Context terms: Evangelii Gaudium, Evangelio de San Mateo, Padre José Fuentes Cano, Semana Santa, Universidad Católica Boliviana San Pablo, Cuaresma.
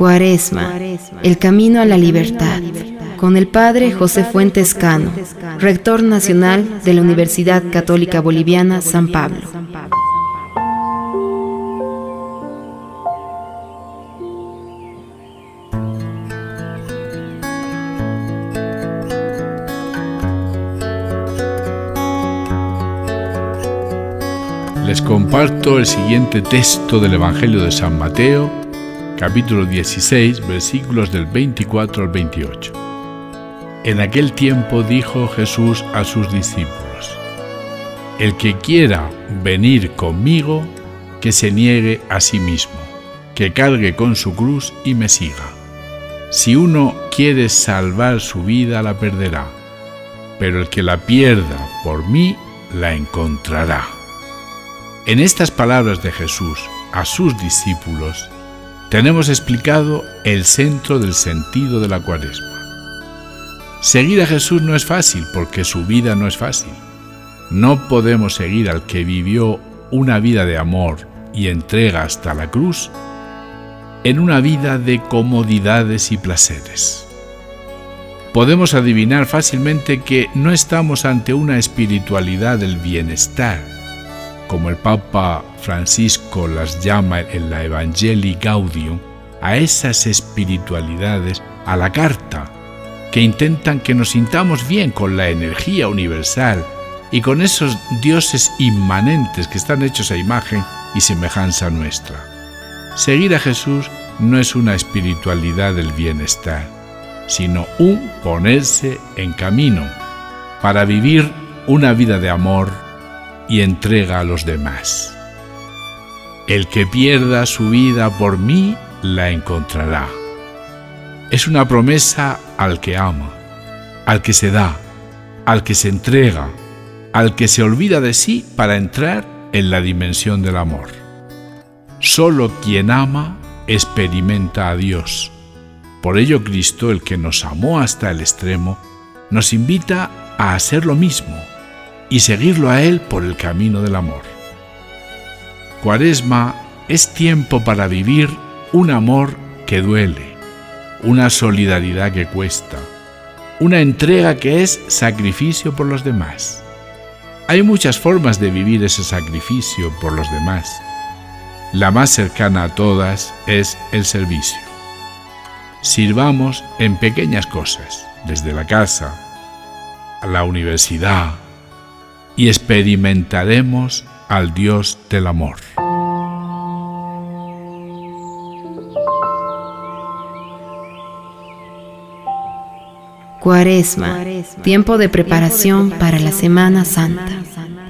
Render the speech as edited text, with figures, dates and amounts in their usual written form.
Cuaresma, el camino a la libertad, con el Padre José Fuentes Cano, rector nacional de la Universidad Católica Boliviana San Pablo. Les comparto el siguiente texto del Evangelio de San Mateo, capítulo 16, versículos del 24 al 28. En aquel tiempo dijo Jesús a sus discípulos: El que quiera venir conmigo, que se niegue a sí mismo, que cargue con su cruz y me siga. Si uno quiere salvar su vida, la perderá, pero el que la pierda por mí, la encontrará. En estas palabras de Jesús a sus discípulos, tenemos explicado el centro del sentido de la Cuaresma. Seguir a Jesús no es fácil, porque su vida no es fácil. No podemos seguir al que vivió una vida de amor y entrega hasta la cruz en una vida de comodidades y placeres. Podemos adivinar fácilmente que no estamos ante una espiritualidad del bienestar, como el Papa Francisco las llama en la Evangelii Gaudium, a esas espiritualidades a la carta, que intentan que nos sintamos bien con la energía universal y con esos dioses inmanentes que están hechos a imagen y semejanza nuestra. Seguir a Jesús no es una espiritualidad del bienestar, sino un ponerse en camino para vivir una vida de amor y entrega a los demás. El que pierda su vida por mí, la encontrará. Es una promesa al que ama, al que se da, al que se entrega, al que se olvida de sí para entrar en la dimensión del amor. Solo quien ama experimenta a Dios. Por ello Cristo, el que nos amó hasta el extremo, nos invita a hacer lo mismo y seguirlo a Él por el camino del amor. Cuaresma es tiempo para vivir un amor que duele, una solidaridad que cuesta, una entrega que es sacrificio por los demás. Hay muchas formas de vivir ese sacrificio por los demás. La más cercana a todas es el servicio. Sirvamos en pequeñas cosas, desde la casa, a la universidad, y experimentaremos al Dios del amor. Cuaresma, tiempo de preparación para la Semana Santa.